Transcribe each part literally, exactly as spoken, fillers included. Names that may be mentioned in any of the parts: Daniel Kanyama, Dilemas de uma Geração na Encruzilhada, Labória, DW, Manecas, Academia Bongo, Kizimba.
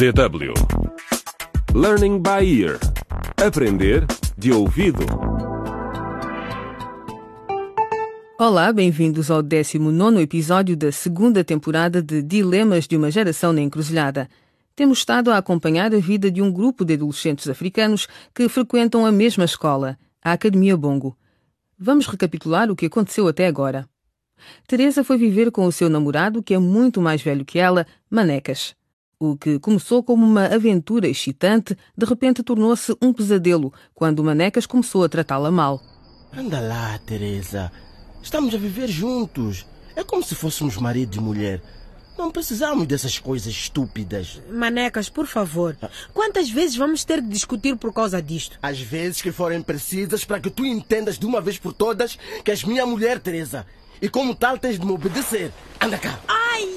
D W. Learning by ear. Aprender de ouvido. Olá, bem-vindos ao décimo nono episódio da segunda temporada de Dilemas de uma Geração na Encruzilhada. Temos estado a acompanhar a vida de um grupo de adolescentes africanos que frequentam a mesma escola, a Academia Bongo. Vamos recapitular o que aconteceu até agora. Teresa foi viver com o seu namorado, que é muito mais velho que ela, Manecas. O que começou como uma aventura excitante, de repente tornou-se um pesadelo, quando Manecas começou a tratá-la mal. Anda lá, Teresa. Estamos a viver juntos. É como se fôssemos marido e mulher. Não precisamos dessas coisas estúpidas. Manecas, por favor. Quantas vezes vamos ter de discutir por causa disto? As vezes que forem precisas para que tu entendas de uma vez por todas que és minha mulher, Teresa. E como tal tens de me obedecer. Anda cá. Ai!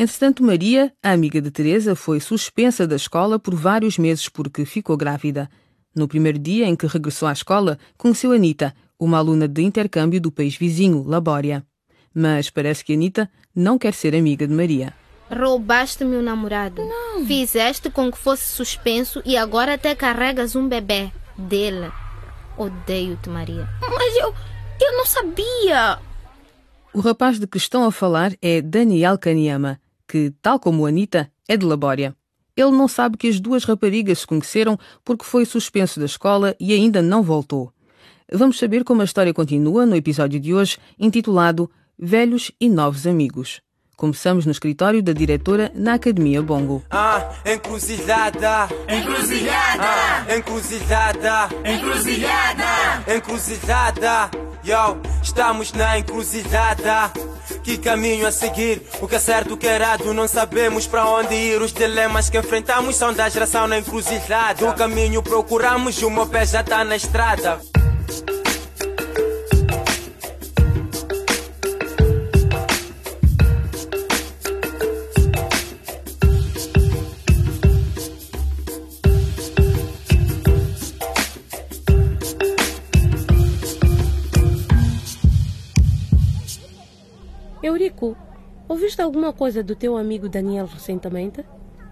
Entretanto, Maria, a amiga de Teresa, foi suspensa da escola por vários meses porque ficou grávida. No primeiro dia em que regressou à escola, conheceu Anita, uma aluna de intercâmbio do país vizinho, Labória. Mas parece que Anita não quer ser amiga de Maria. Roubaste meu namorado. Não. Fizeste com que fosse suspenso e agora até carregas um bebê dele. Odeio-te, Maria. Mas eu, eu não sabia. O rapaz de que estão a falar é Daniel Kanyama, que, tal como Anita, é de Labória. Ele não sabe que as duas raparigas se conheceram porque foi suspenso da escola e ainda não voltou. Vamos saber como a história continua no episódio de hoje, intitulado Velhos e Novos Amigos. Começamos no escritório da diretora na Academia Bongo. Ah, encruzilhada! Encruzilhada! Ah, encruzilhada! Encruzilhada! Encruzilhada! Yo, estamos na encruzilhada. Que caminho a seguir? O que é certo, o que é errado? Não sabemos para onde ir. Os dilemas que enfrentamos são da geração na encruzilhada. O caminho procuramos e o meu pé já está na estrada. Eurico, ouviste alguma coisa do teu amigo Daniel recentemente?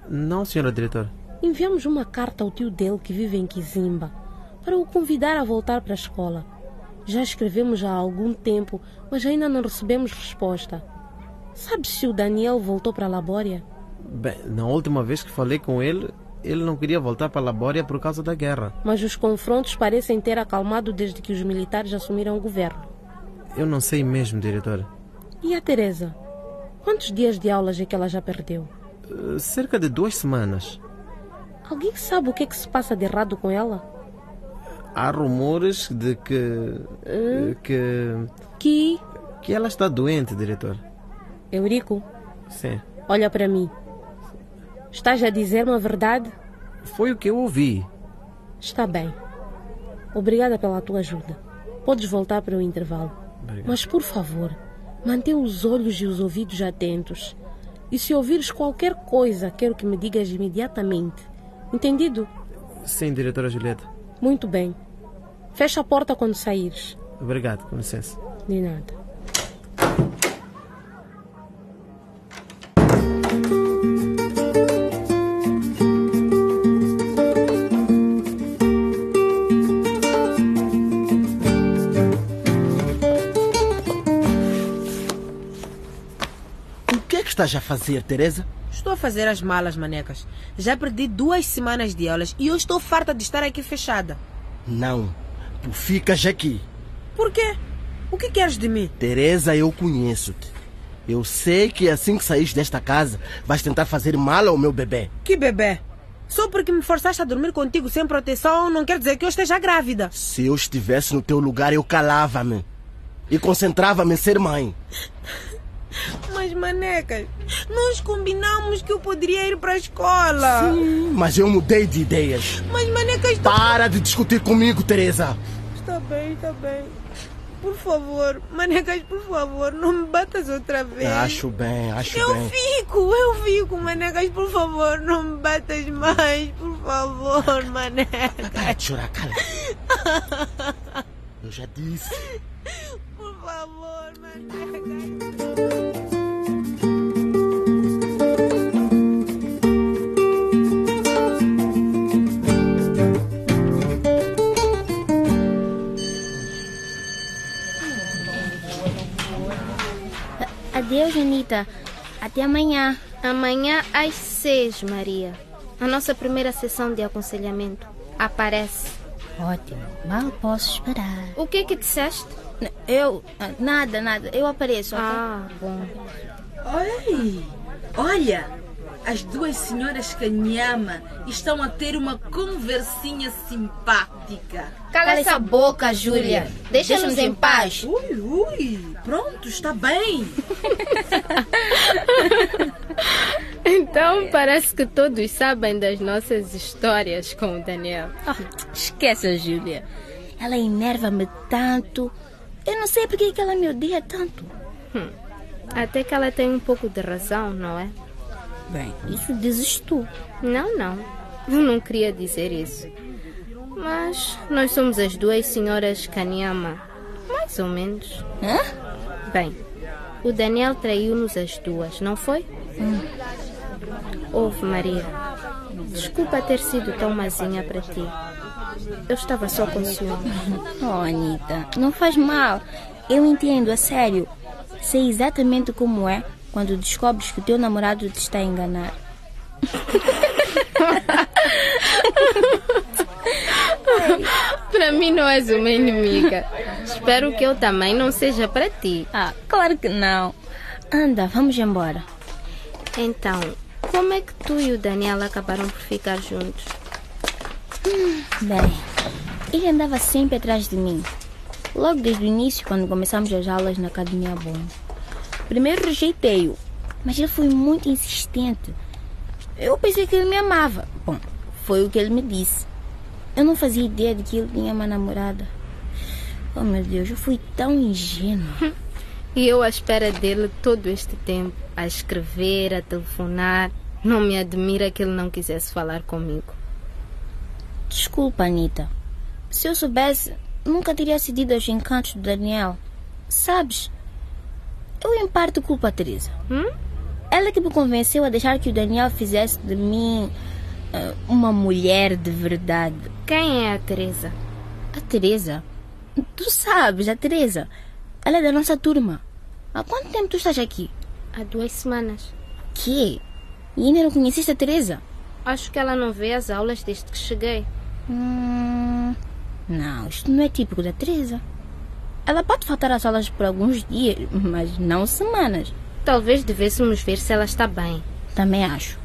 Não, senhora diretora. Enviamos uma carta ao tio dele que vive em Kizimba para o convidar a voltar para a escola. Já escrevemos há algum tempo, mas ainda não recebemos resposta. Sabes se o Daniel voltou para a Labória? Bem, na última vez que falei com ele, ele não queria voltar para a Labória por causa da guerra. Mas os confrontos parecem ter acalmado desde que os militares assumiram o governo. Eu não sei mesmo, diretora. E a Teresa? Quantos dias de aulas é que ela já perdeu? Uh, cerca de duas semanas. Alguém sabe o que é que se passa de errado com ela? Há rumores de que... Uh, que... Que? Que ela está doente, diretor. Eurico? Sim. Olha para mim. Estás a dizer-me a verdade? Foi o que eu ouvi. Está bem. Obrigada pela tua ajuda. Podes voltar para o intervalo. Obrigado. Mas, por favor... Mantenha os olhos e os ouvidos atentos. E se ouvires qualquer coisa, quero que me digas imediatamente. Entendido? Sim, diretora Julieta. Muito bem. Fecha a porta quando saíres. Obrigado, com licença. De nada. O que estás a fazer, Teresa? Estou a fazer as malas, Manecas. Já perdi duas semanas de aulas e eu estou farta de estar aqui fechada. Não, tu ficas aqui. Por quê? O que queres de mim? Teresa, eu conheço-te. Eu sei que assim que saís desta casa, vais tentar fazer mal ao meu bebê. Que bebê? Só porque me forçaste a dormir contigo sem proteção, não quer dizer que eu esteja grávida. Se eu estivesse no teu lugar, eu calava-me. E concentrava-me em ser mãe. Mas, Manecas, nós combinamos que eu poderia ir para a escola. Sim, mas eu mudei de ideias. Mas, Manecas... Para de discutir comigo, Teresa. Está bem, está bem. Por favor, Manecas, por favor, não me batas outra vez. Acho bem, acho eu bem. Eu fico, eu fico, Manecas, por favor, não me batas mais, por favor, Manecas. Para de chorar, cala. Eu já disse. Por favor, Manecas. querida. Até amanhã. Amanhã às seis, Maria. A nossa primeira sessão de aconselhamento. Aparece. Ótimo. Mal posso esperar. O que é que disseste? Eu... Nada, nada. Eu apareço, ok? Ah, bom. Oi! Olha! As duas senhoras Kanyama estão a ter uma conversinha simpática. Cala, Cala essa boca, Júlia. Deixa-nos Deixa em paz. Ui, ui. Pronto, está bem. Então, parece que todos sabem das nossas histórias com o Daniel. Oh, esquece a Júlia. Ela enerva-me tanto. Eu não sei porque que ela me odeia tanto. Hum. Até que ela tem um pouco de razão, não é? Bem, isso dizes tu. Não, não. Eu não queria dizer isso. Mas nós somos as duas senhoras Kanyama. Mais ou menos. Hã? Bem, o Daniel traiu-nos as duas, não foi? Hum. Ouve, Maria. Desculpa ter sido tão mazinha para ti. Eu estava só com ciúme. Oh, Anitta, não faz mal. Eu entendo, é sério. Sei exatamente como é quando descobres que o teu namorado te está a enganar. Para mim não és uma inimiga. Espero que eu também não seja para ti. Ah, claro que não. Anda, vamos embora. Então, como é que tu e o Daniel acabaram por ficar juntos? Hum, bem, ele andava sempre atrás de mim. Logo desde o início, quando começamos as aulas na Academia Bongo. Primeiro rejeitei-o, mas ele foi muito insistente. Eu pensei que ele me amava. Bom, foi o que ele me disse. Eu não fazia ideia de que ele tinha uma namorada. Oh, meu Deus, eu fui tão ingênua. E eu à espera dele todo este tempo, a escrever, a telefonar. Não me admira que ele não quisesse falar comigo. Desculpa, Anitta. Se eu soubesse, nunca teria cedido aos encantos do Daniel. Sabes... Eu em parte culpo a Teresa. Hum? Ela que me convenceu a deixar que o Daniel fizesse de mim uh, uma mulher de verdade. Quem é a Teresa? A Teresa? Tu sabes, a Teresa. Ela é da nossa turma. Há quanto tempo tu estás aqui? Há duas semanas. Quê? E ainda não conheceste a Teresa? Acho que ela não vê as aulas desde que cheguei. Hum, não, isto não é típico da Teresa. Ela pode faltar às aulas por alguns dias, mas não semanas. Talvez devêssemos ver se ela está bem. Também acho.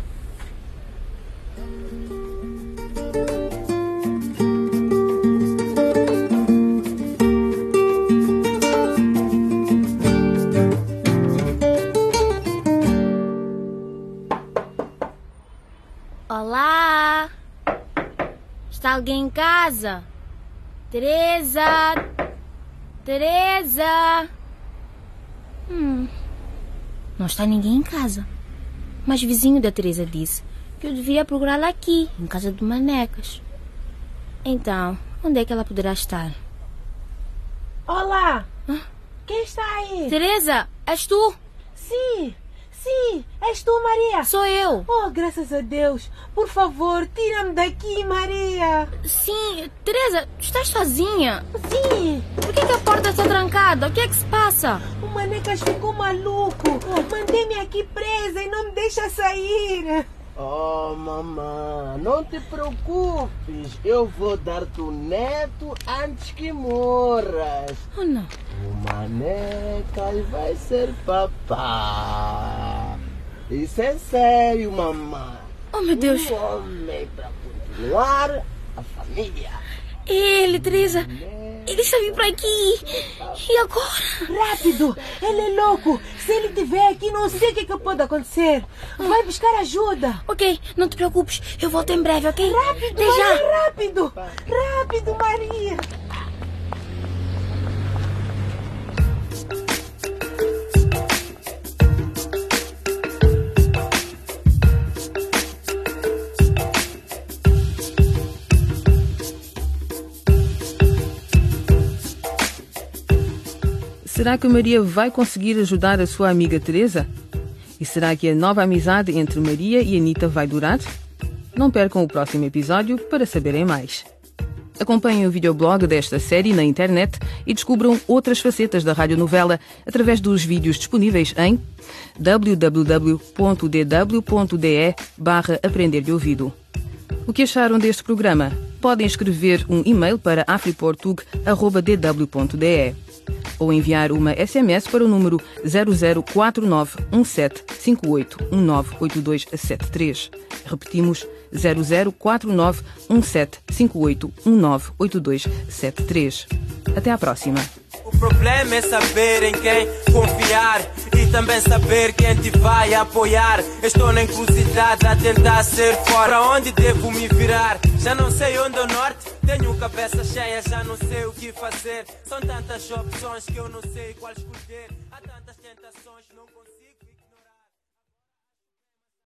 Olá! Está alguém em casa? Teresa! Teresa! Hum. Não está ninguém em casa. Mas o vizinho da Teresa disse que eu devia procurá-la aqui, em casa do Manecas. Então, onde é que ela poderá estar? Olá! Hã? Quem está aí? Teresa, és tu? Sim, sim, és tu, Maria. Sou eu. Oh, graças a Deus. Por favor, tira-me daqui, Maria. Sim, Teresa, tu estás sozinha? Sim. Por que, que a porta está trancada? O que é que se passa? O Manecas ficou maluco. Mantém-me aqui presa e não me deixa sair. Oh, mamãe, não te preocupes. Eu vou dar-te o neto antes que morras. Oh, não. O Manecas vai ser papá. Isso é sério, mamãe. Oh, meu Deus. Um homem para continuar a família. Ele, Teresa... Ele está vindo para aqui. E agora? Rápido! Ele é louco! Se ele estiver aqui, não sei o que, que pode acontecer. Vai buscar ajuda. Ok, não te preocupes. Eu volto em breve, ok? Rápido, Maria, rápido! Rápido, Maria! Será que Maria vai conseguir ajudar a sua amiga Teresa? E será que a nova amizade entre Maria e Anitta vai durar? Não percam o próximo episódio para saberem mais. Acompanhem o videoblog desta série na internet e descubram outras facetas da radionovela através dos vídeos disponíveis em w w w ponto d w ponto d e barra aprender de ouvido. O que acharam deste programa? Podem escrever um e-mail para afriportug arroba d w ponto d e ou enviar uma S M S para o número zero zero quatro nove um sete cinco oito um nove oito dois sete três. Repetimos, zero zero quatro nove um sete cinco oito um nove oito dois sete três. Até à próxima. O problema é saber em quem confiar e também saber quem te vai apoiar. Estou na encruzilhada a tentar ser fora. Onde devo me virar? Já não sei onde é o norte. Tenho cabeça cheia, já não sei o que fazer. São tantas opções que eu não sei qual escolher. Há tantas tentações, não